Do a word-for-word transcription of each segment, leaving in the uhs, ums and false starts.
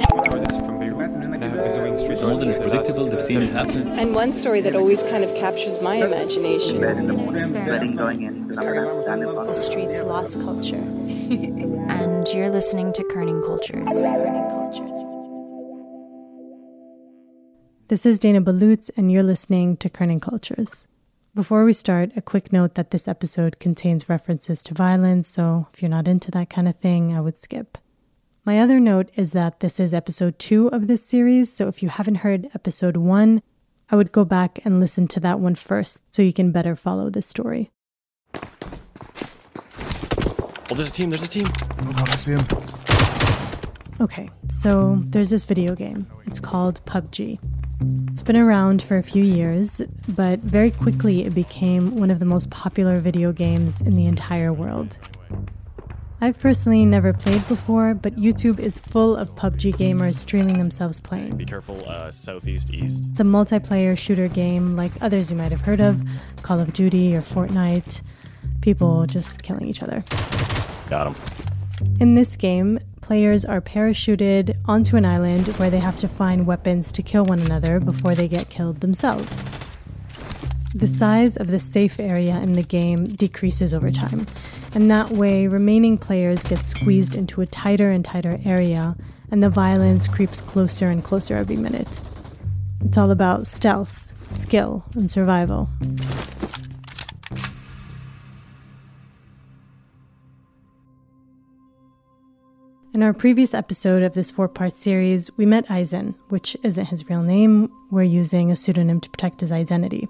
More than is predictable, they've seen it happen. And one story that always kind of captures my imagination. In the morning, wedding going in, because I'm going to stand in the streets lost culture. And you're listening to Kerning Cultures. This is Dana Ballout, and you're listening to Kerning Cultures. Before we start, a quick note that this episode contains references to violence, so if you're not into that kind of thing, I would skip. My other note is that this is episode two of this series, so if you haven't heard episode one, I would go back and listen to that one first, so you can better follow this story. Oh, there's a team, there's a team. Oh God, I see him. Okay, so there's this video game. It's called P U B G. It's been around for a few years, but very quickly it became one of the most popular video games in the entire world. I've personally never played before, but YouTube is full of P U B G gamers streaming themselves playing. Be careful, uh, southeast, east. It's a multiplayer shooter game like others you might have heard of, Call of Duty or Fortnite. People just killing each other. Got him. In this game, players are parachuted onto an island where they have to find weapons to kill one another before they get killed themselves. The size of the safe area in the game decreases over time, and that way remaining players get squeezed into a tighter and tighter area, and the violence creeps closer and closer every minute. It's all about stealth, skill, and survival. In our previous episode of this four-part series, we met Aizen, which isn't his real name. We're using a pseudonym to protect his identity.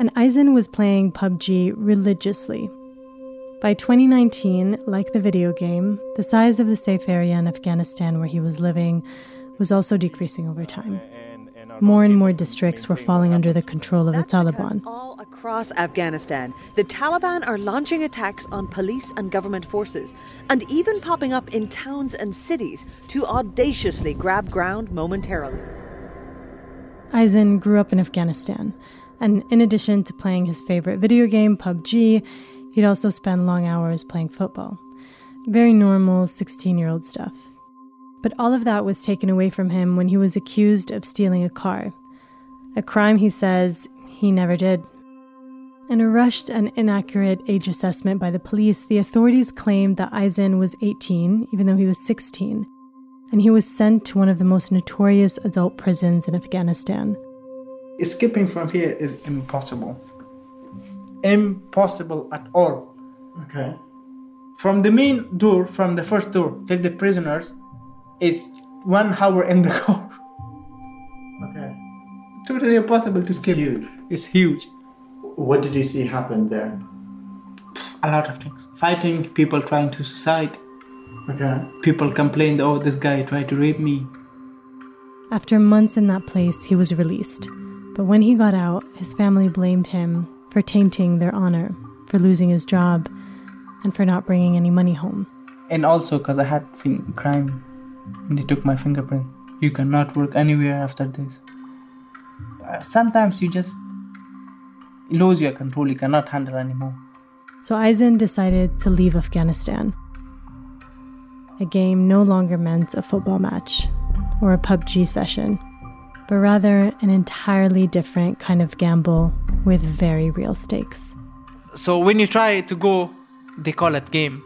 And Aizen was playing P U B G religiously. By twenty nineteen, like the video game, the size of the safe area in Afghanistan where he was living was also decreasing over time. More and more districts were falling under the control of the Taliban. All across Afghanistan, the Taliban are launching attacks on police and government forces, and even popping up in towns and cities to audaciously grab ground momentarily. Aizen grew up in Afghanistan. And in addition to playing his favorite video game, P U B G, he'd also spend long hours playing football. Very normal sixteen-year-old stuff. But all of that was taken away from him when he was accused of stealing a car. A crime he says he never did. In a rushed and inaccurate age assessment by the police, the authorities claimed that Aizen was eighteen, even though he was sixteen. And he was sent to one of the most notorious adult prisons in Afghanistan. Escaping from here is impossible. Impossible at all. Okay. From the main door, from the first door, till the prisoners, it's one hour in the car. Okay. Totally impossible to escape. It's huge. It's huge. What did you see happen there? A lot of things. Fighting, people trying to suicide. Okay. People complained, oh, this guy tried to rape me. After months in that place, he was released. But when he got out, his family blamed him for tainting their honor, for losing his job, and for not bringing any money home. And also because I had fin- crime, and they took my fingerprint. You cannot work anywhere after this. Sometimes you just lose your control, you cannot handle anymore. So Aizen decided to leave Afghanistan. A game no longer meant a football match or a P U B G session, but rather an entirely different kind of gamble with very real stakes. So when you try to go, they call it game.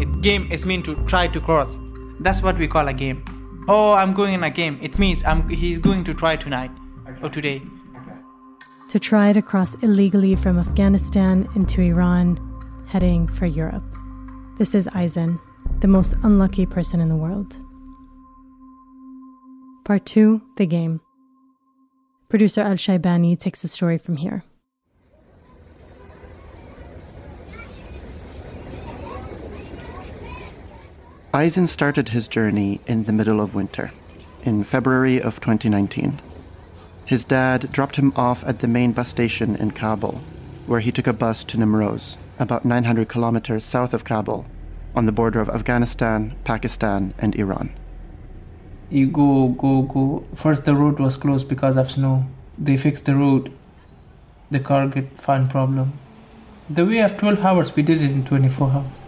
It, game is mean to try to cross. That's what we call a game. Oh, I'm going in a game. It means I'm, he's going to try tonight okay. or today. Okay. To try to cross illegally from Afghanistan into Iran, heading for Europe. This is Aizen, the most unlucky person in the world. Part two, the game. Producer Al-Shaybani takes the story from here. Aizen started his journey in the middle of winter, in February of twenty nineteen. His dad dropped him off at the main bus station in Kabul, where he took a bus to Nimroz, about nine hundred kilometers south of Kabul, on the border of Afghanistan, Pakistan, and Iran. You go, go, go. First the road was closed because of snow. They fixed the road. The car get fine problem. The way of twelve hours, we did it in twenty-four hours.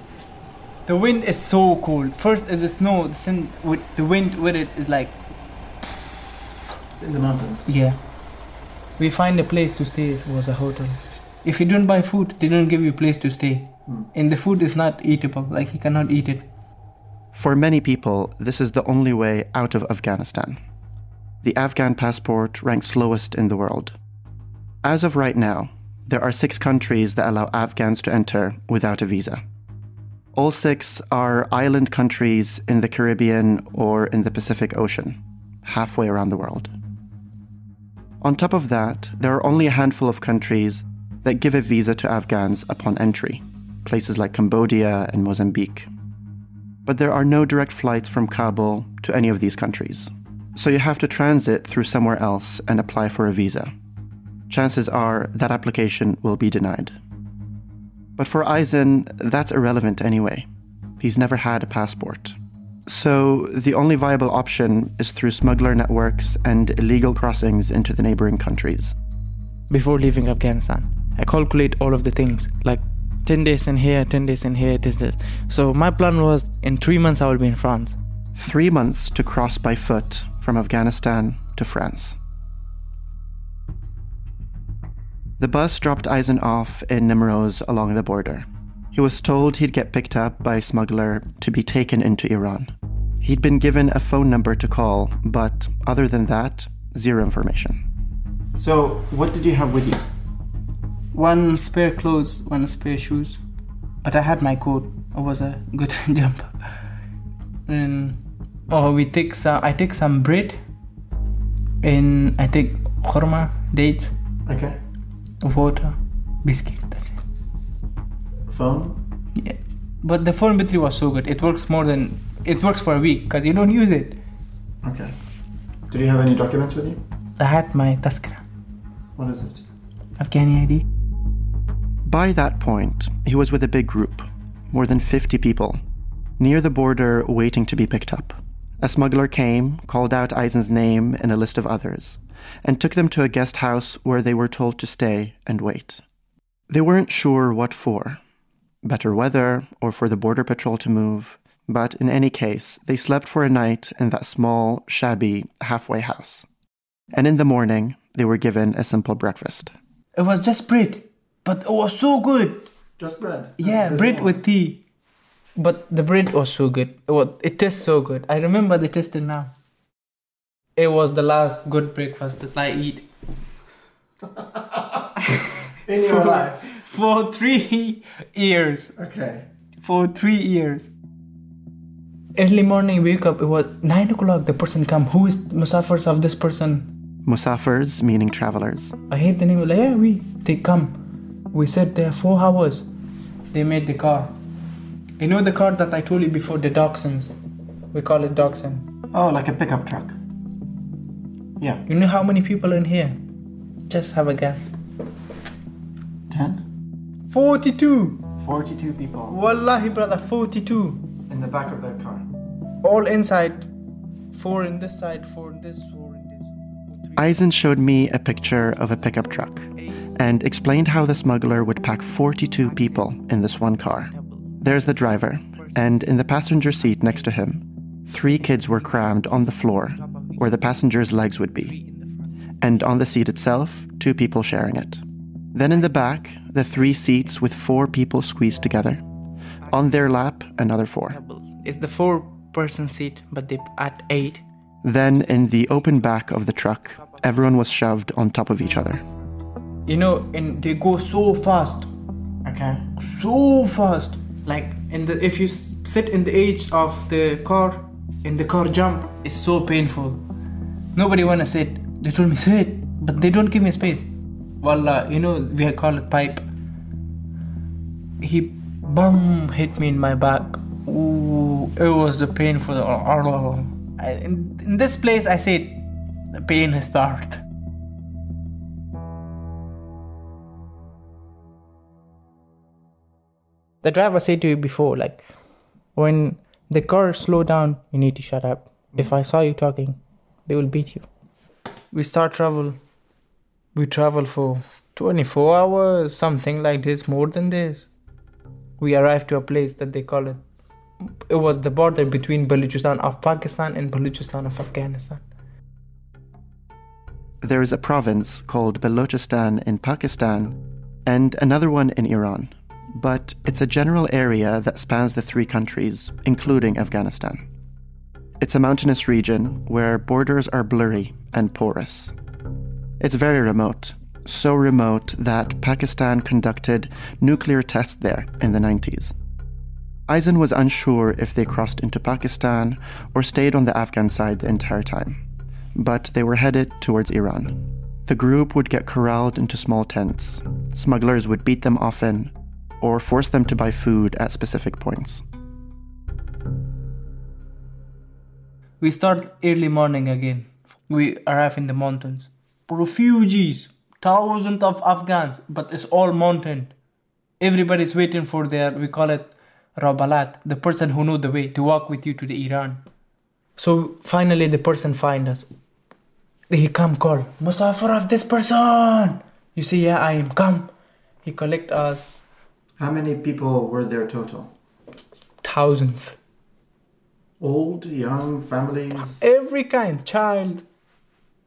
The wind is so cold. First is the snow, the wind with it is like... It's in the mountains. Yeah. We find a place to stay, it was a hotel. If you don't buy food, they don't give you a place to stay. Mm. And the food is not eatable, like you cannot eat it. For many people, this is the only way out of Afghanistan. The Afghan passport ranks lowest in the world. As of right now, there are six countries that allow Afghans to enter without a visa. All six are island countries in the Caribbean or in the Pacific Ocean, halfway around the world. On top of that, there are only a handful of countries that give a visa to Afghans upon entry, places like Cambodia and Mozambique. But there are no direct flights from Kabul to any of these countries, so you have to transit through somewhere else and apply for a visa. Chances are that application will be denied. But for Aizen, that's irrelevant anyway. He's never had a passport. So the only viable option is through smuggler networks and illegal crossings into the neighboring countries. Before leaving Afghanistan, I calculate all of the things, like ten days in here, ten days in here, this, this. So my plan was in three months I will be in France. Three months to cross by foot from Afghanistan to France. The bus dropped Aizen off in Nimroz along the border. He was told he'd get picked up by a smuggler to be taken into Iran. He'd been given a phone number to call, but other than that, zero information. So, what did you have with you? One spare clothes, one spare shoes. But I had my coat. It was a good jumper. And oh, we take some. I take some bread, and I take khorma, dates. Okay. Water, biscuit, that's it. Phone? Yeah. But the phone battery was so good. It works more than... It works for a week because you don't use it. Okay. Did you have any documents with you? I had my taskara. What is it? Afghani I D. By that point, he was with a big group, more than fifty people, near the border waiting to be picked up. A smuggler came, called out Aizen's name and a list of others, and took them to a guest house where they were told to stay and wait. They weren't sure what for, better weather or for the border patrol to move, but in any case, they slept for a night in that small, shabby halfway house. And in the morning, they were given a simple breakfast. It was just bread, but it was so good. Just bread? Yeah, bread more. With tea. But the bread was so good. It, was, it tastes so good. I remember the taste now. It was the last good breakfast that I eat. In your for, life? For three years. Okay. For three years. Early morning, wake up, it was nine o'clock, the person come. Who is Musafers of this person? Musafers, meaning travelers. I hate the name. Like, yeah, we. They come. We sat there four hours. They made the car. You know the car that I told you before, the Dachshunds? We call it Dachshund. Oh, like a pickup truck. Yeah. You know how many people in here? Just have a guess. Ten? Forty-two! Forty-two people. Wallahi, brother, forty-two. In the back of that car. All inside. Four in this side, four in this, four in this. Aizen showed me a picture of a pickup truck and explained how the smuggler would pack forty-two people in this one car. There's the driver, and in the passenger seat next to him, three kids were crammed on the floor, where the passenger's legs would be. And on the seat itself, two people sharing it. Then in the back, the three seats with four people squeezed together. On their lap, another four. It's the four-person seat, but they at eight. Then in the open back of the truck, everyone was shoved on top of each other. You know, and they go so fast. Okay. So fast. Like, in the, if you sit in the edge of the car, and the car jump is so painful. Nobody wanna sit. They told me sit, but they don't give me space. Wallah, you know, we call it pipe. He bum hit me in my back. Ooh, it was the painful. I, in, in this place, I said, the pain has started. The driver said to you before, like, when the car slow down, you need to shut up. If I saw you talking, they will beat you. We start travel. We travel for twenty-four hours, something like this, more than this. We arrive to a place that they call it it was the border between Balochistan of Pakistan and Balochistan of Afghanistan. There is a province called Balochistan in Pakistan and another one in Iran, but it's a general area that spans the three countries, including Afghanistan. It's a mountainous region where borders are blurry and porous. It's very remote, so remote that Pakistan conducted nuclear tests there in the nineties. Aizen was unsure if they crossed into Pakistan or stayed on the Afghan side the entire time, but they were headed towards Iran. The group would get corralled into small tents. Smugglers would beat them often or force them to buy food at specific points. We start early morning again. We arrive in the mountains. Refugees, thousands of Afghans, but it's all mountain. Everybody's waiting for their, we call it, Rahbalad, the person who knew the way to walk with you to the Iran. So finally the person finds us. He come call, Musafer of this person. You say, yeah, I am, come. He collect us. How many people were there total? Thousands. Old, young, families? Every kind, child,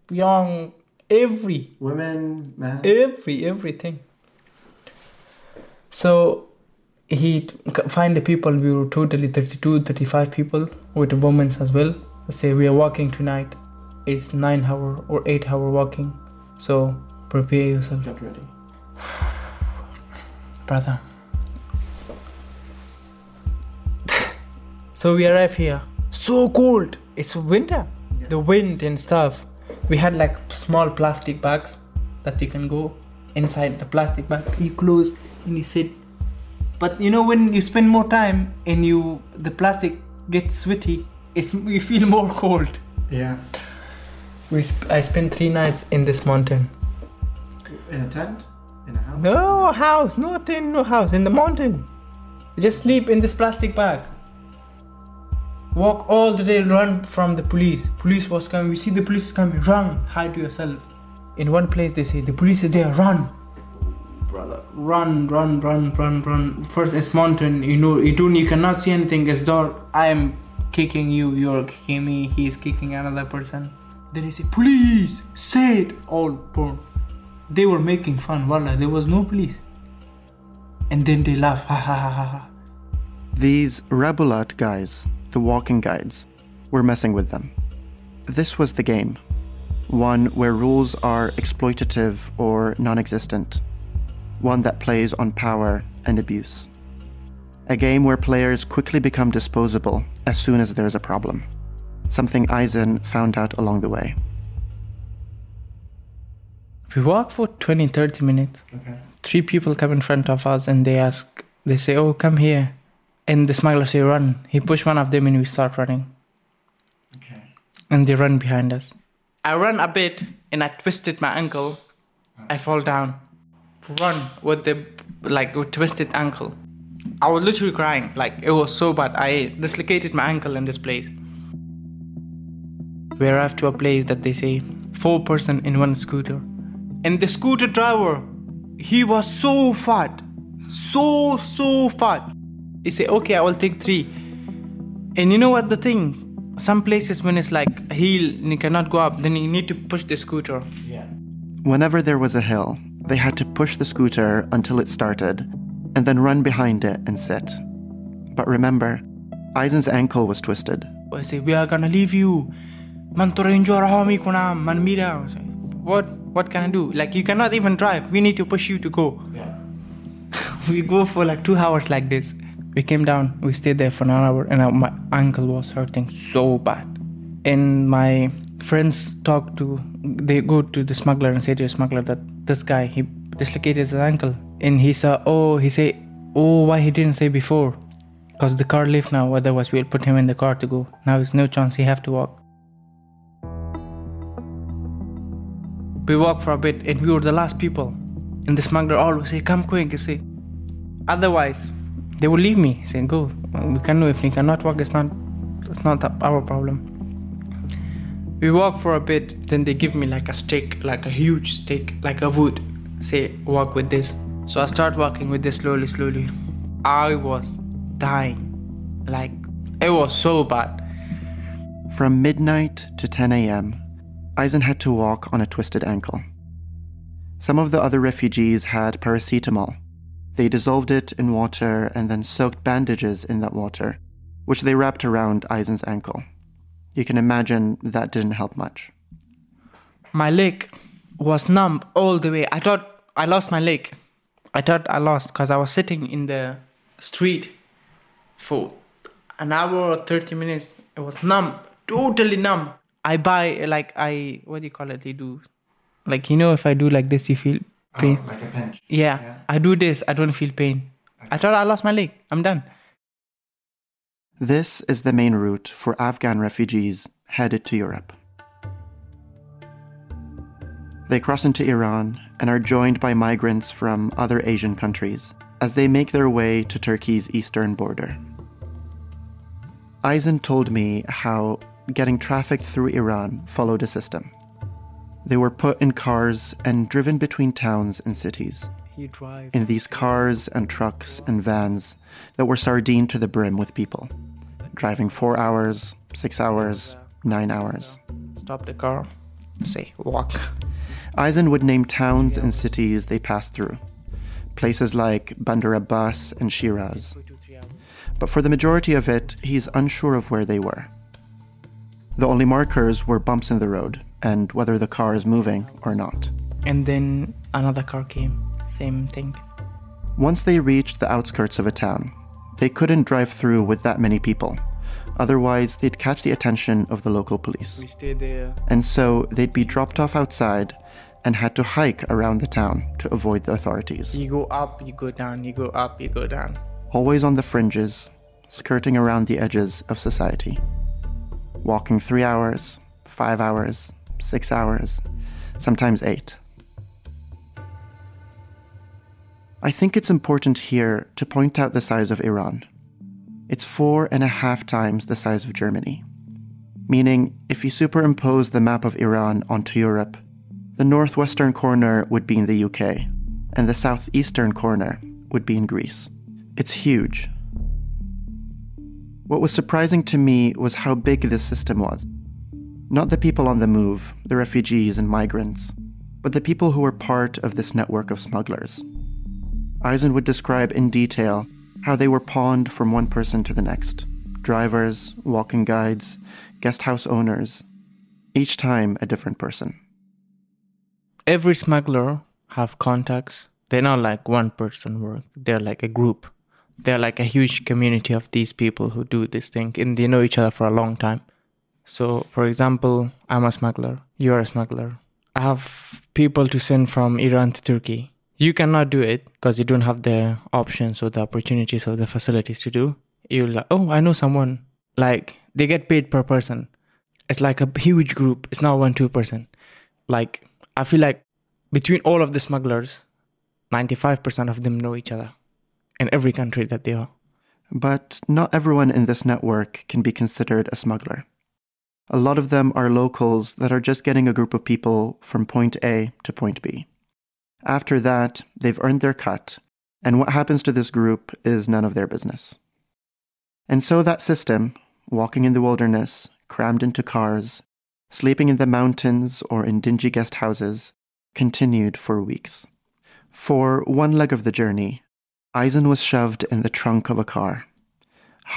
young, every. Women, men? Every, everything. So he find the people, we were totally thirty-two, thirty-five people with women as well. Say we are walking tonight, it's nine hour or eight hour walking, so prepare yourself. Get ready. Brother. So we arrive here, so cold, it's winter, yeah. The wind and stuff. We had like small plastic bags that you can go inside the plastic bag, you close and you sit. But you know, when you spend more time and you the plastic gets sweaty, it's, you feel more cold. Yeah. We sp- I spent three nights in this mountain. In a tent? In a house? No house, no tent, no house. In the mountain. Just sleep in this plastic bag. Walk all the day, run from the police. Police was coming. We see the police is coming. Run, hide yourself. In one place they say the police is there. Run. Brother. Run, run, run, run, run. First it's mountain, you know, you don't, you cannot see anything, it's dark. I am kicking you, you're kicking me, he is kicking another person. Then he said, police, say it, all porn. They were making fun, wallah, there was no police. And then they laugh, ha ha ha ha. These Rahbalad guys, the walking guides, were messing with them. This was the game, one where rules are exploitative or non-existent. One that plays on power and abuse. A game where players quickly become disposable as soon as there's a problem. Something Aizen found out along the way. We walk for twenty, thirty minutes. Okay. Three people come in front of us and they ask, they say, oh, come here. And the smuggler say, run. He pushed one of them and we start running. Okay. And they run behind us. I run a bit and I twisted my ankle. Oh. I fall down. Run with the like with twisted ankle. I was literally crying, like it was so bad. I dislocated my ankle in this place. We arrived to a place that they say four person in one scooter, and the scooter driver, he was so fat, so so fat. He say, okay, I will take three. And you know what the thing? Some places when it's like hill and you cannot go up, then you need to push the scooter. Yeah. Whenever there was a hill, they had to push the scooter until it started and then run behind it and sit. But remember, Aizen's ankle was twisted. I say, we are gonna leave you. What? What can I do? Like, you cannot even drive. We need to push you to go. Yeah. We go for like two hours like this. We came down, we stayed there for an hour, and my ankle was hurting so bad. And my friends talk to, they go to the smuggler and say to the smuggler that this guy, he dislocated his ankle, and he saw, oh, he say, oh, why he didn't say before? Because the car left now, otherwise we'll put him in the car to go. Now there's no chance, he have to walk. We walked for a bit, and we were the last people. And the smuggler always say, come quick, he say. Otherwise, they will leave me, saying, go. We can know if we cannot walk, it's not, it's not our problem. We walk for a bit, then they give me like a stick, like a huge stick, like a wood. Say, walk with this. So I start walking with this slowly, slowly. I was dying, like It was so bad. From midnight to ten a m, Aizen had to walk on a twisted ankle. Some of the other refugees had paracetamol. They dissolved it in water and then soaked bandages in that water, which they wrapped around Aizen's ankle. You can imagine that didn't help much. My leg was numb all the way. I thought I lost my leg. I thought I lost because I was sitting in the street for an hour or thirty minutes. It was numb, totally numb. I buy, like, I, what do you call it? They do, like, you know, if I do like this, you feel pain. Oh, like a pinch. Yeah, yeah, I do this, I don't feel pain. Okay. I thought I lost my leg. I'm done. This is the main route for Afghan refugees headed to Europe. They cross into Iran and are joined by migrants from other Asian countries as they make their way to Turkey's eastern border. Aizen told me how getting trafficked through Iran followed a system. They were put in cars and driven between towns and cities. You drive. In these cars and trucks and vans that were sardined to the brim with people, driving four hours, six hours, nine hours. Stop the car, say, walk. Aizen would name towns and cities they passed through, places like Bandar Abbas and Shiraz. But for the majority of it, he's unsure of where they were. The only markers were bumps in the road and whether the car is moving or not. And then another car came, same thing. Once they reached the outskirts of a town, they couldn't drive through with that many people. Otherwise, they'd catch the attention of the local police. We stayed there. And so they'd be dropped off outside and had to hike around the town to avoid the authorities. You go up, you go down, you go up, you go down. Always on the fringes, skirting around the edges of society. Walking three hours, five hours, six hours, sometimes eight. I think it's important here to point out the size of Iran. It's four and a half times the size of Germany. Meaning, if you superimpose the map of Iran onto Europe, the northwestern corner would be in the U K, and the southeastern corner would be in Greece. It's huge. What was surprising to me was how big this system was. Not the people on the move, the refugees and migrants, but the people who were part of this network of smugglers. Aizen would describe in detail how they were pawned from one person to the next. Drivers, walking guides, guest house owners. Each time a different person. Every smuggler have contacts. They're not like one person work. They're like a group. They're like a huge community of these people who do this thing, and they know each other for a long time. So, for example, I'm a smuggler. You are a smuggler. I have people to send from Iran to Turkey. You cannot do it because you don't have the options or the opportunities or the facilities to do. You're like, oh, I know someone. Like, they get paid per person. It's like a huge group. It's not one, two person. Like, I feel like between all of the smugglers, ninety-five percent of them know each other. In every country that they are. But not everyone in this network can be considered a smuggler. A lot of them are locals that are just getting a group of people from point A to point B. After that, they've earned their cut, and what happens to this group is none of their business. And so that system, walking in the wilderness, crammed into cars, sleeping in the mountains or in dingy guest houses, continued for weeks. For one leg of the journey, Aizen was shoved in the trunk of a car,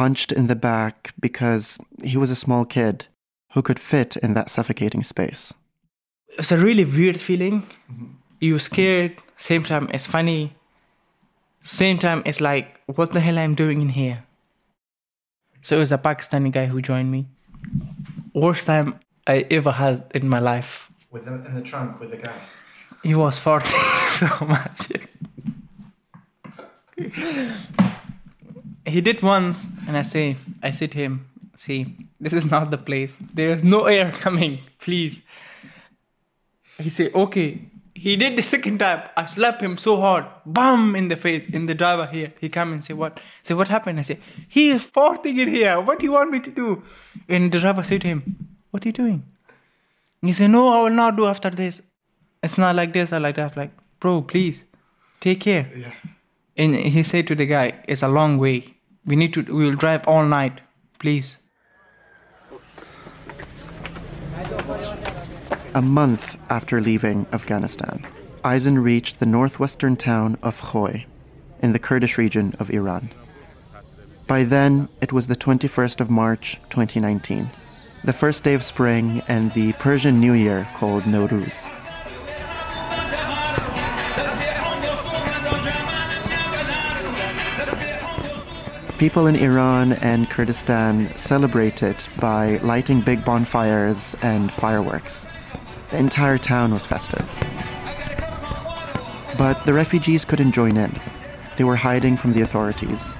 hunched in the back because he was a small kid who could fit in that suffocating space. It's a really weird feeling. Mm-hmm. You're scared, same time it's funny, same time it's like, what the hell I'm doing in here? So it was a Pakistani guy who joined me. Worst time I ever had in my life. With the, in the trunk with the guy? He was farting so much. He did once, and I say, I said to him, see, this is not the place. There is no air coming, please. He said, okay. He did the second time. I slapped him so hard, bam, in the face, in the driver here. He come and say, what? I say, what happened? I say, he is farting in here. What do you want me to do? And the driver said to him, what are you doing? And he said, no, I will not do after this. It's not like this or like that. I'm like, bro, please, take care. Yeah. And he said to the guy, it's a long way. We need to, we will drive all night. please. A month after leaving Afghanistan, Aizen reached the northwestern town of Khoy, in the Kurdish region of Iran. By then, it was the twenty-first of March twenty nineteen, the first day of spring and the Persian New Year called Nowruz. People in Iran and Kurdistan celebrate it by lighting big bonfires and fireworks. The entire town was festive. But the refugees couldn't join in. They were hiding from the authorities.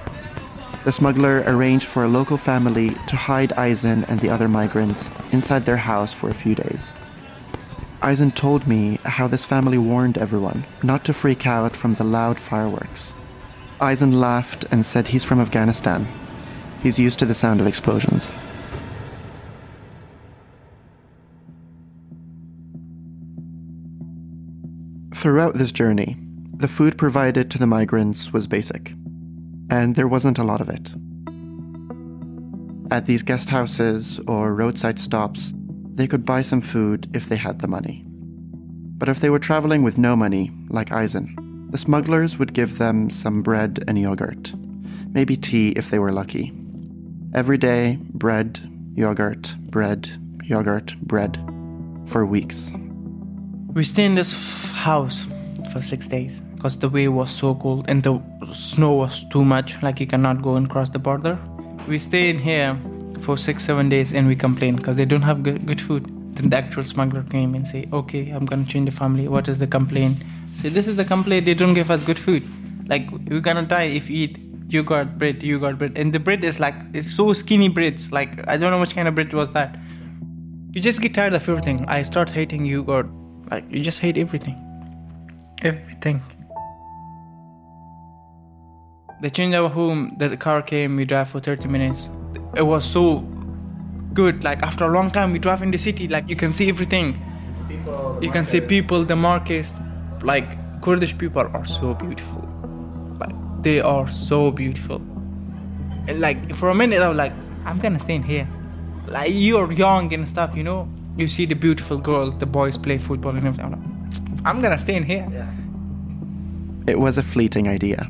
The smuggler arranged for a local family to hide Aizen and the other migrants inside their house for a few days. Aizen told me how this family warned everyone not to freak out from the loud fireworks. Aizen laughed and said he's from Afghanistan. He's used to the sound of explosions. Throughout this journey, the food provided to the migrants was basic, and there wasn't a lot of it. At these guest houses or roadside stops, they could buy some food if they had the money. But if they were traveling with no money, like Aizen, the smugglers would give them some bread and yogurt, maybe tea if they were lucky. Every day, bread, yogurt, bread, yogurt, bread, for weeks. We stayed in this f- house for six days because the way was so cold and the snow was too much, like you cannot go and cross the border. We stayed here for six, seven days and we complained because they don't have good, good food. Then the actual smuggler came and said, okay, I'm going to change the family. What is the complaint? So this is the complaint, they don't give us good food. Like, we're gonna die if you eat yogurt, bread, yogurt, bread. And the bread is like, it's so skinny breads. Like, I don't know which kind of bread was that. You just get tired of everything. I start hating yogurt. Like, you just hate everything. Everything. They changed our home, the car came, we drive for thirty minutes. It was so good. Like, after a long time, we drive in the city. Like, you can see everything. People, you can see people, the markets. Like, Kurdish people are so beautiful. Like, they are so beautiful. And like, for a minute, I was like, I'm gonna stay in here. Like, you're young and stuff, you know? You see the beautiful girl, the boys play football, and everything. I'm like, I'm gonna stay in here. Yeah. It was a fleeting idea.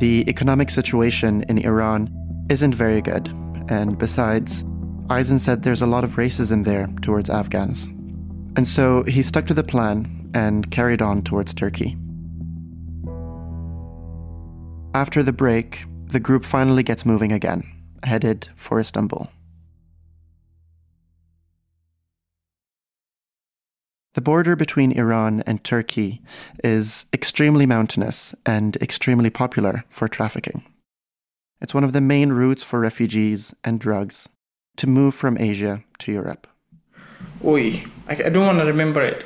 The economic situation in Iran isn't very good. And besides, Aizen said there's a lot of racism there towards Afghans. And so he stuck to the plan and carried on towards Turkey. After the break, the group finally gets moving again, headed for Istanbul. The border between Iran and Turkey is extremely mountainous and extremely popular for trafficking. It's one of the main routes for refugees and drugs to move from Asia to Europe. Oy, I don't want to remember it.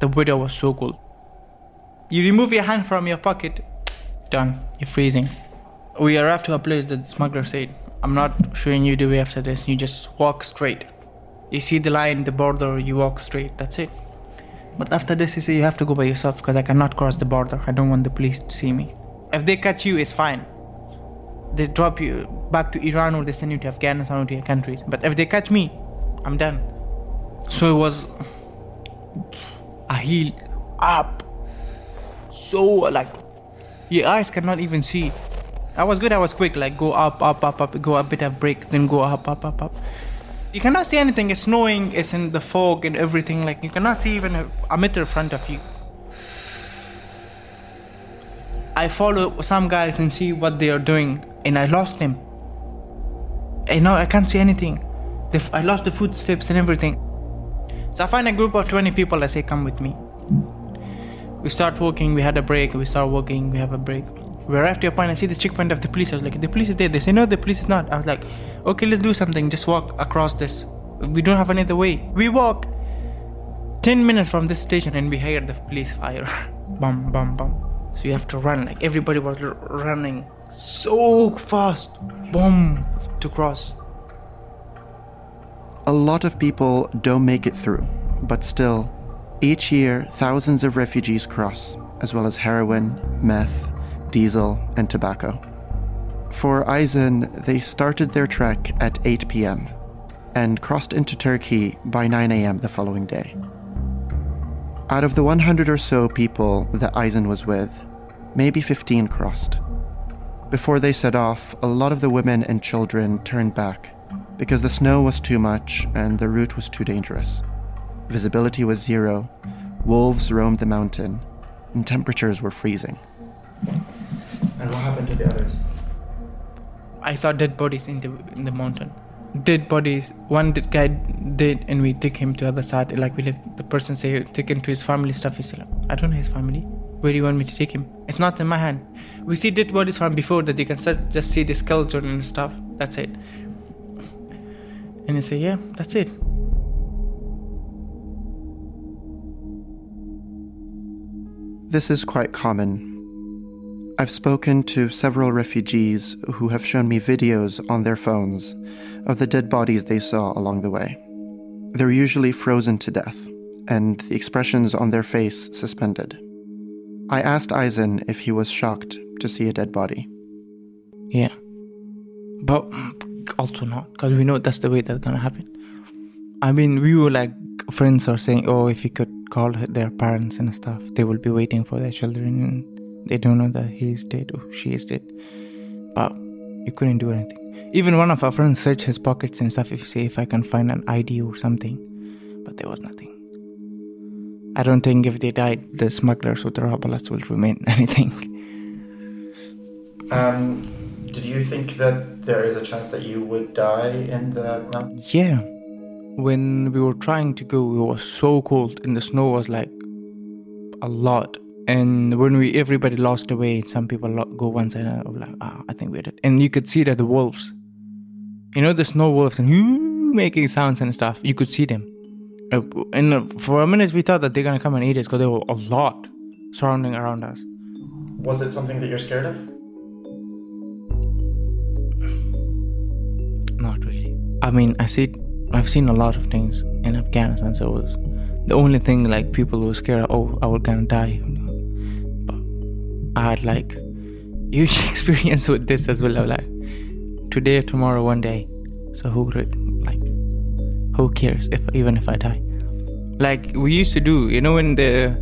The weather was so cool. You remove your hand from your pocket, done, you're freezing. We arrived to a place that the smuggler said, I'm not showing you the way after this, you just walk straight. You see the line, the border, you walk straight, that's it. But after this, he said, you have to go by yourself because I cannot cross the border. I don't want the police to see me. If they catch you, it's fine. They drop you back to Iran or they send you to Afghanistan or to your countries. But if they catch me, I'm done. So it was... I healed up. So, like, your eyes cannot even see. I was good, I was quick, like, go up, up, up, up, go a bit of break, then go up, up, up, up. You cannot see anything, it's snowing, it's in the fog and everything, like, you cannot see even a, a meter in front of you. I follow some guys and see what they are doing, and I lost them. And now I can't see anything. The, I lost the footsteps and everything. So I find a group of twenty people, I say, come with me. We start walking, we had a break, we start walking, we have a break. We arrive to a point, I see the checkpoint of the police, I was like, the police is there. They say, no, the police is not. I was like, okay, let's do something, just walk across this. We don't have another way. We walk ten minutes from this station and we hear the police fire. Bum, bum, bum. So you have to run, like everybody was r- running so fast, boom, to cross. A lot of people don't make it through, but still, each year, thousands of refugees cross, as well as heroin, meth, diesel, and tobacco. For Aizen, they started their trek at eight p m and crossed into Turkey by nine a m the following day. Out of the one hundred or so people that Aizen was with, maybe fifteen crossed. Before they set off, a lot of the women and children turned back because the snow was too much and the route was too dangerous. Visibility was zero, wolves roamed the mountain, and temperatures were freezing. And what happened to the others? I saw dead bodies in the, in the mountain. Dead bodies. One dead guy dead, and we took him to the other side. Like we left the person say, take him to his family stuff. He said, I don't know his family. Where do you want me to take him? It's not in my hand. We see dead bodies from before that you can just see the skeleton and stuff. That's it. And he said, yeah, that's it. This is quite common. I've spoken to several refugees who have shown me videos on their phones of the dead bodies they saw along the way. They're usually frozen to death, and the expressions on their face suspended. I asked Aizen if he was shocked to see a dead body. Yeah, but also not, because we know that's the way that's going to happen. I mean, we were like, friends are saying, oh, if you could call their parents and stuff, they will be waiting for their children, and they don't know that he is dead or she is dead. But you couldn't do anything. Even one of our friends searched his pockets and stuff if say if I can find an I D or something. But there was nothing. I don't think if they died, the smugglers or the Rahbalads will remain anything. Um, did you think that there is a chance that you would die in the mountain? Yeah. When we were trying to go, it was so cold and the snow was like a lot. And when we everybody lost the way, some people go one side and I'm like, ah, I think we're dead. And you could see that the wolves, you know, the snow wolves and making sounds and stuff. You could see them. And for a minute, we thought that they're going to come and eat us because there were a lot surrounding around us. Was it something that you're scared of? Not really. I mean, I see, I've seen a lot of things in Afghanistan, so it was the only thing like people were scared of, oh, I was going to die. I had like huge experience with this as well. Like today, or tomorrow, one day. So who like who cares if even if I die? Like we used to do, you know, when the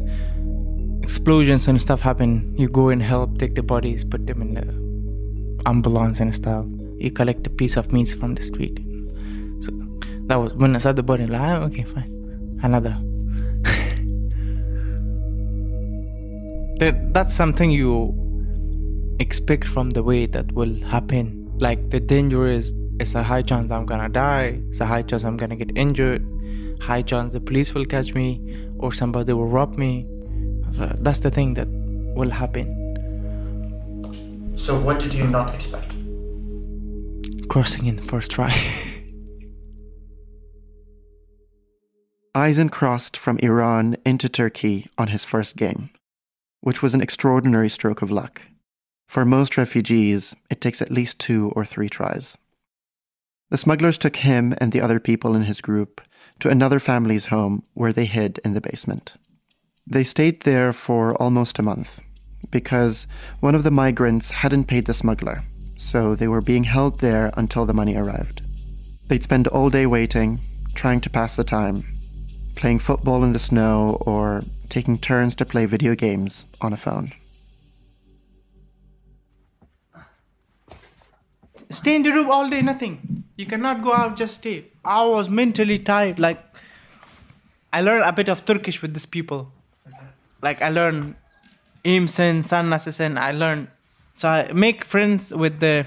explosions and stuff happen, you go and help take the bodies, put them in the ambulance and stuff. You collect a piece of meat from the street. So that was when I saw the body. Like ah, okay, fine, another. That, that's something you expect from the way that will happen. Like the danger is, it's a high chance I'm gonna die, it's a high chance I'm gonna get injured, high chance the police will catch me or somebody will rob me. So that's the thing that will happen. So what did you not expect? Crossing in the first try. Aizen crossed from Iran into Turkey on his first game, which was an extraordinary stroke of luck. For most refugees, it takes at least two or three tries. The smugglers took him and the other people in his group to another family's home where they hid in the basement. They stayed there for almost a month because one of the migrants hadn't paid the smuggler, so they were being held there until the money arrived. They'd spend all day waiting, trying to pass the time, playing football in the snow or taking turns to play video games on a phone. Stay in the room all day, nothing. You cannot go out, just stay. I was mentally tired. Like, I learned a bit of Turkish with these people. Like, I learned imsen, san nasisen, I learned. So I make friends with the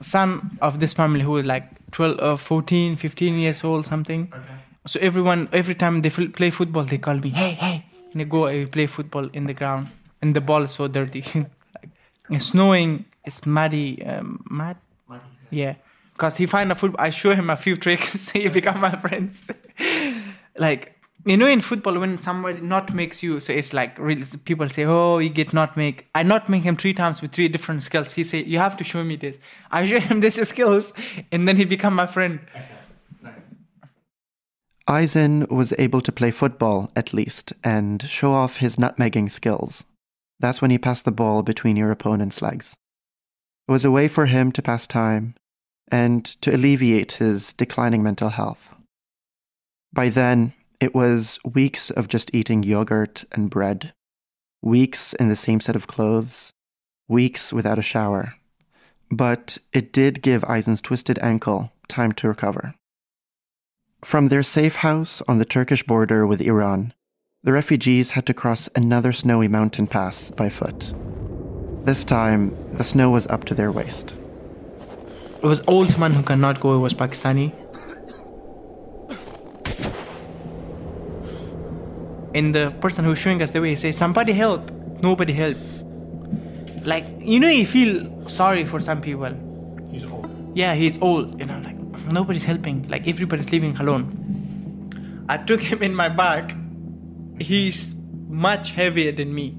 son of this family who is like twelve, fourteen, fifteen years old, something. Okay. So everyone, every time they f- play football, they call me, hey, hey. And I go and play football in the ground. And the ball is so dirty. Like, it's snowing. It's muddy. Um, mad? Muddy. Yeah. Because he find a football. I show him a few tricks. He become my friends. Like, you know, in football, when somebody not makes you, so it's like, really, people say, oh, you get not make. I not make him three times with three different skills. He say, you have to show me this. I show him these skills. And then he become my friend. Aizen was able to play football, at least, and show off his nutmegging skills. That's when he passed the ball between your opponent's legs. was a way for him to pass time and to alleviate his declining mental health. By then, it was weeks of just eating yogurt and bread, weeks in the same set of clothes, weeks without a shower. But it did give Aizen's twisted ankle time to recover. From their safe house on the Turkish border with Iran, the refugees had to cross another snowy mountain pass by foot. This time, the snow was up to their waist. It was old man who cannot go, it was Pakistani. And the person who was showing us the way, he says, somebody help, nobody help. Like, you know, you feel sorry for some people. He's old. Yeah, he's old. And I'm like, nobody's helping. Like, everybody's living alone. I took him in my bag. He's much heavier than me.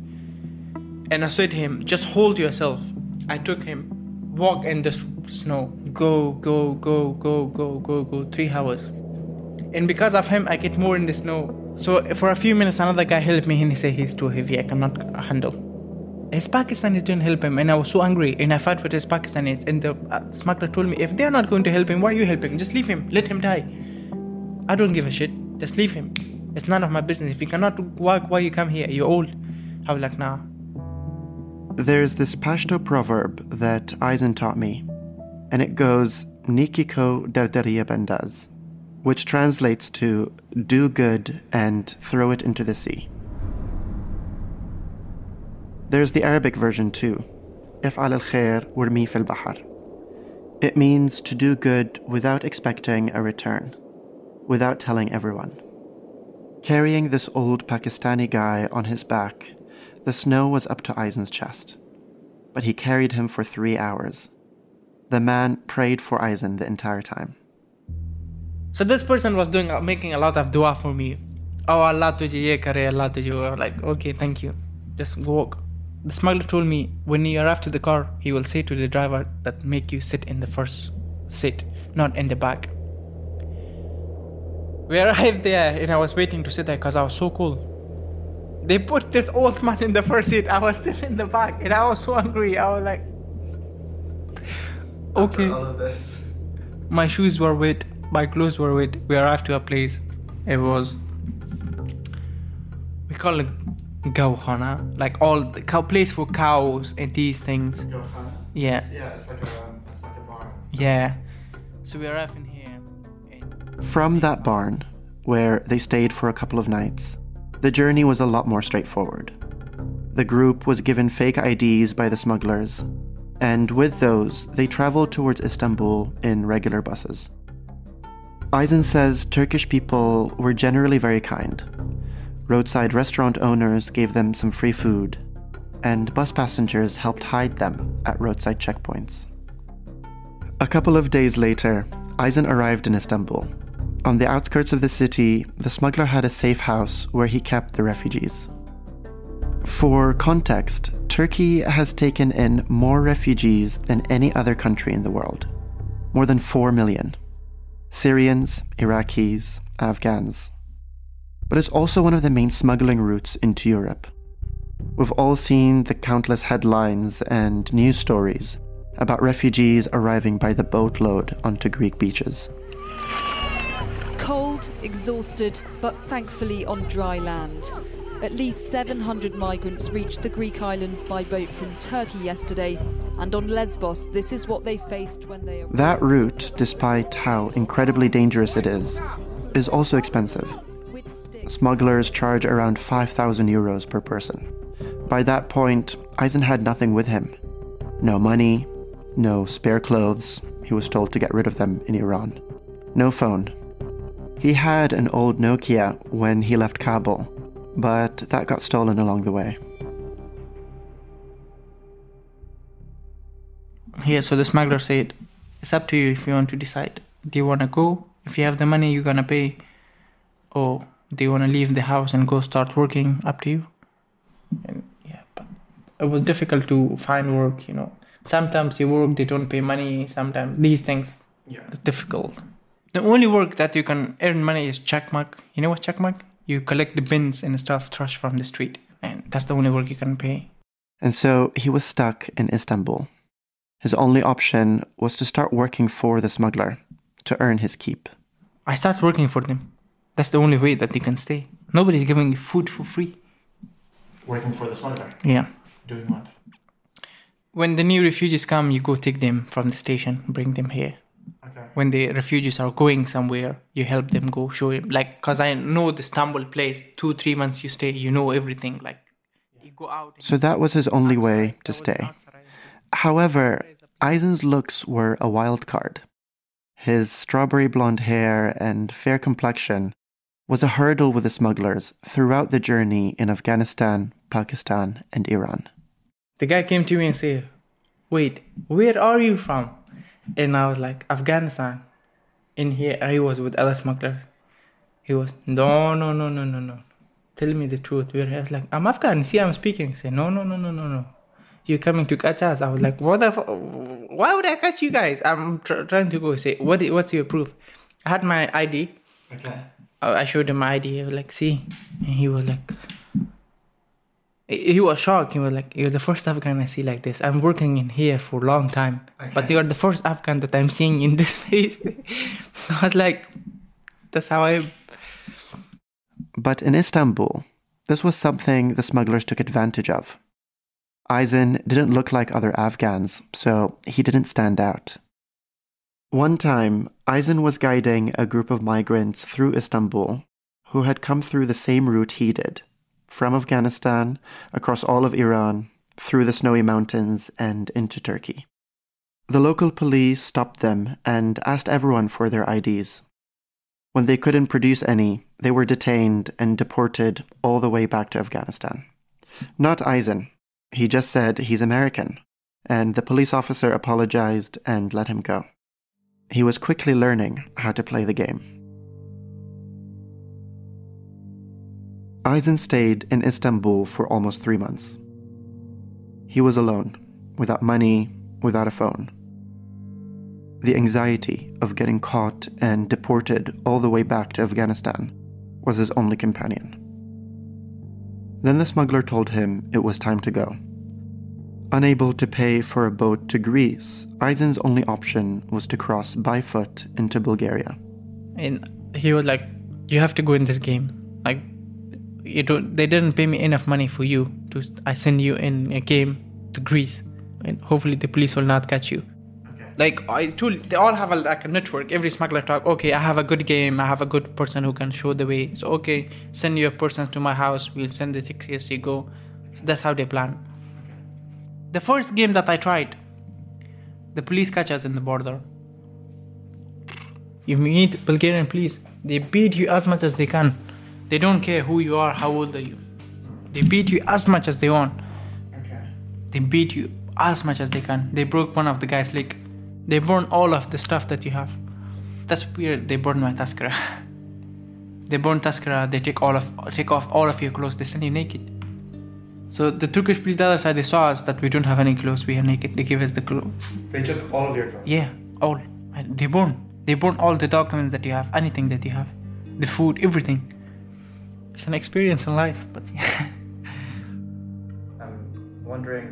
And I said to him, just hold yourself. I took him. Walk in the snow. Go, go, go, go, go, go, go. Three hours. And because of him, I get more in the snow. So for a few minutes, another guy helped me. And he said, he's too heavy. I cannot handle. His Pakistanis didn't help him, and I was so angry, and I fought with his Pakistanis, and the uh, smuggler told me, if they are not going to help him, why are you helping? Just leave him, let him die. I don't give a shit, just leave him. It's none of my business. If you cannot work, why you come here? You're old. I was like, nah. There's this Pashto proverb that Aizen taught me, and it goes, nikiko dar daria bandaz, which translates to, do good and throw it into the sea. There's the Arabic version too, if'al al-khair warmi fil bahar. It means to do good without expecting a return, without telling everyone. Carrying this old Pakistani guy on his back, the snow was up to Aizen's chest, but he carried him for three hours. The man prayed for Aizen the entire time. So this person was doing, making a lot of dua for me. Oh Allah tujhe ye kare, Allah tujhe. Like, okay, thank you. Just walk. The smuggler told me, when you arrive to the car, he will say to the driver that make you sit in the first seat, not in the back. We arrived there and I was waiting to sit there because I was so cold. They put this old man in the first seat. I was still in the back and I was so angry. I was like, okay. After all of this. My shoes were wet. My clothes were wet. We arrived to a place. It was, we call it Gawkhana, like all the cow place for cows and these things. Gawkhana? Yeah. It's, yeah, it's like a barn. It's like a barn. Yeah. So we arrive in here. And from that barn, where they stayed for a couple of nights, the journey was a lot more straightforward. The group was given fake I Ds by the smugglers, and with those, they traveled towards Istanbul in regular buses. Aizen says Turkish people were generally very kind. Roadside restaurant owners gave them some free food, and bus passengers helped hide them at roadside checkpoints. A couple of days later, Aizen arrived in Istanbul. On the outskirts of the city, the smuggler had a safe house where he kept the refugees. For context, Turkey has taken in more refugees than any other country in the world. More than four million. Syrians, Iraqis, Afghans. But it's also one of the main smuggling routes into Europe. We've all seen the countless headlines and news stories about refugees arriving by the boatload onto Greek beaches. Cold, exhausted, but thankfully on dry land. At least seven hundred migrants reached the Greek islands by boat from Turkey yesterday, and on Lesbos, this is what they faced when they arrived. That route, despite how incredibly dangerous it is, is also expensive. Smugglers charge around five thousand euros per person. By that point, Aizen had nothing with him. No money, no spare clothes. He was told to get rid of them in Iran. No phone. He had an old Nokia when he left Kabul, but that got stolen along the way. Yeah, so the smuggler said, it's up to you if you want to decide. Do you want to go? If you have the money, you're going to pay. Or do you want to leave the house and go start working? Up to you. And yeah, but it was difficult to find work, you know. Sometimes you work, they don't pay money. Sometimes these things, yeah, it's difficult. The only work that you can earn money is checkmark. You know what checkmark? You collect the bins and stuff, trash from the street. And that's the only work you can pay. And so he was stuck in Istanbul. His only option was to start working for the smuggler, to earn his keep. I start working for them. That's the only way that they can stay. Nobody's giving you food for free. Working for the smuggler? Yeah. Doing what? When the new refugees come, you go take them from the station, bring them here. Okay. When the refugees are going somewhere, you help them go, show them. Like, because I know the Istanbul place, two, three months you stay, you know everything. Like, you go out. So that was his only way to stay. However, Aizen's looks were a wild card. His strawberry blonde hair and fair complexion was a hurdle with the smugglers throughout the journey in Afghanistan, Pakistan, and Iran. The guy came to me and said, "Wait, where are you from?" And I was like, "Afghanistan." And here I was with other smugglers. He was, no, no, no, no, no, no. Tell me the truth. Where I was like, "I'm Afghan. See, I'm speaking." He said, no, no, no, no, no, no. "You're coming to catch us." I was like, what the f- why would I catch you guys? I'm tr- trying to go. He said, what, what's your proof? I had my I D. Okay. I showed him my I D. I was like, "See." And he was like, he was shocked. He was like, "You're the first Afghan I see like this. I'm working in here for a long time, okay, but you're the first Afghan that I'm seeing in this face." I was like, that's how I... But in Istanbul, this was something the smugglers took advantage of. Aizen didn't look like other Afghans, so he didn't stand out. One time, Aizen was guiding a group of migrants through Istanbul who had come through the same route he did, from Afghanistan, across all of Iran, through the snowy mountains, and into Turkey. The local police stopped them and asked everyone for their I Ds. When they couldn't produce any, they were detained and deported all the way back to Afghanistan. Not Aizen. He just said he's American, and the police officer apologized and let him go. He was quickly learning how to play the game. Aizen stayed in Istanbul for almost three months. He was alone, without money, without a phone. The anxiety of getting caught and deported all the way back to Afghanistan was his only companion. Then the smuggler told him it was time to go. Unable to pay for a boat to Greece, Aizen's only option was to cross by foot into Bulgaria. And he was like, "You have to go in this game. Like, you don't, they didn't pay me enough money for you. To, I send you in a game to Greece, and hopefully the police will not catch you." Okay. Like, I told, they all have a, like a network. Every smuggler talk, okay, I have a good game. I have a good person who can show the way. So, okay, send your person to my house. We'll send the taxis, you go. So that's how they plan. The first game that I tried, the police catch us in the border. You meet Bulgarian police. They beat you as much as they can. They don't care who you are, how old are you. They beat you as much as they want. Okay. They beat you as much as they can. They broke one of the guy's leg. They burn all of the stuff that you have. That's weird. They burn my taskara. They burn taskara. They take all of, take off all of your clothes. They send you naked. So the Turkish police, the other side, they saw us that we don't have any clothes. We are naked. They give us the clothes. They took all of your clothes. Yeah, all. They burn. They burn all the documents that you have. Anything that you have. The food, everything. It's an experience in life, but yeah. I'm wondering,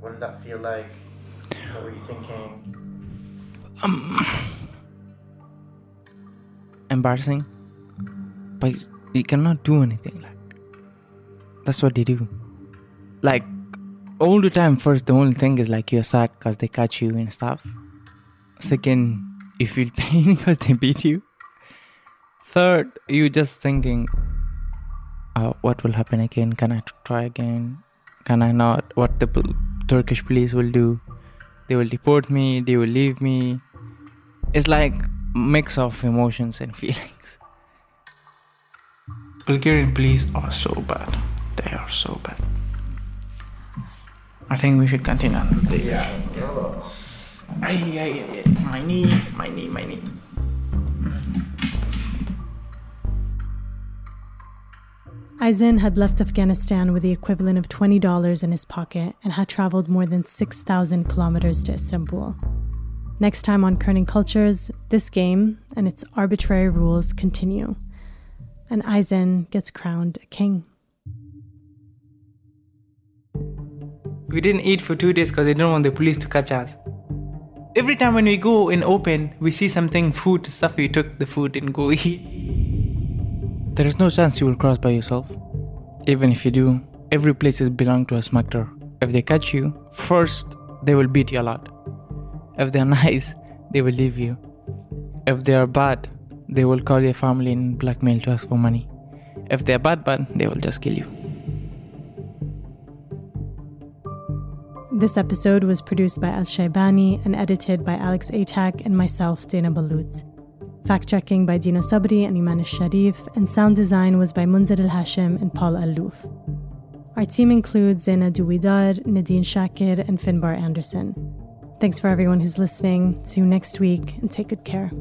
what did that feel like? What were you thinking? Um, embarrassing, but you cannot do anything. Like, that's what they do. Like, all the time, first, the only thing is like you're sad because they catch you and stuff. Second, you feel pain because they beat you. Third, you're just thinking, Uh, what will happen again? Can I try again? Can I not? What the pol- Turkish police will do? They will deport me. They will leave me. It's like mix of emotions and feelings. Bulgarian police are so bad. They are so bad. I think we should continue. Yeah. Ay, ay, ay, ay. My knee, my knee, my knee. Aizen had left Afghanistan with the equivalent of twenty dollars in his pocket and had traveled more than six thousand kilometers to Istanbul. Next time on Kerning Cultures, this game and its arbitrary rules continue. And Aizen gets crowned a king. We didn't eat for two days because they didn't want the police to catch us. Every time when we go and open, we see something, food, stuff, we took the food and go eat. There is no chance you will cross by yourself. Even if you do, every place is belong to a smuggler. If they catch you, first, they will beat you a lot. If they are nice, they will leave you. If they are bad, they will call your family and blackmail to ask for money. If they are bad, bad, they will just kill you. This episode was produced by Al-Shaybani and edited by Alex Atack and myself, Dana Ballout. Fact-checking by Dina Sabri and Iman Sharif, and sound design was by Munzir al-Hashim and Paul Al-Loof. Our team includes Zaina Duwidar, Nadine Shakir, and Finbar Anderson. Thanks for everyone who's listening. See you next week, and take good care.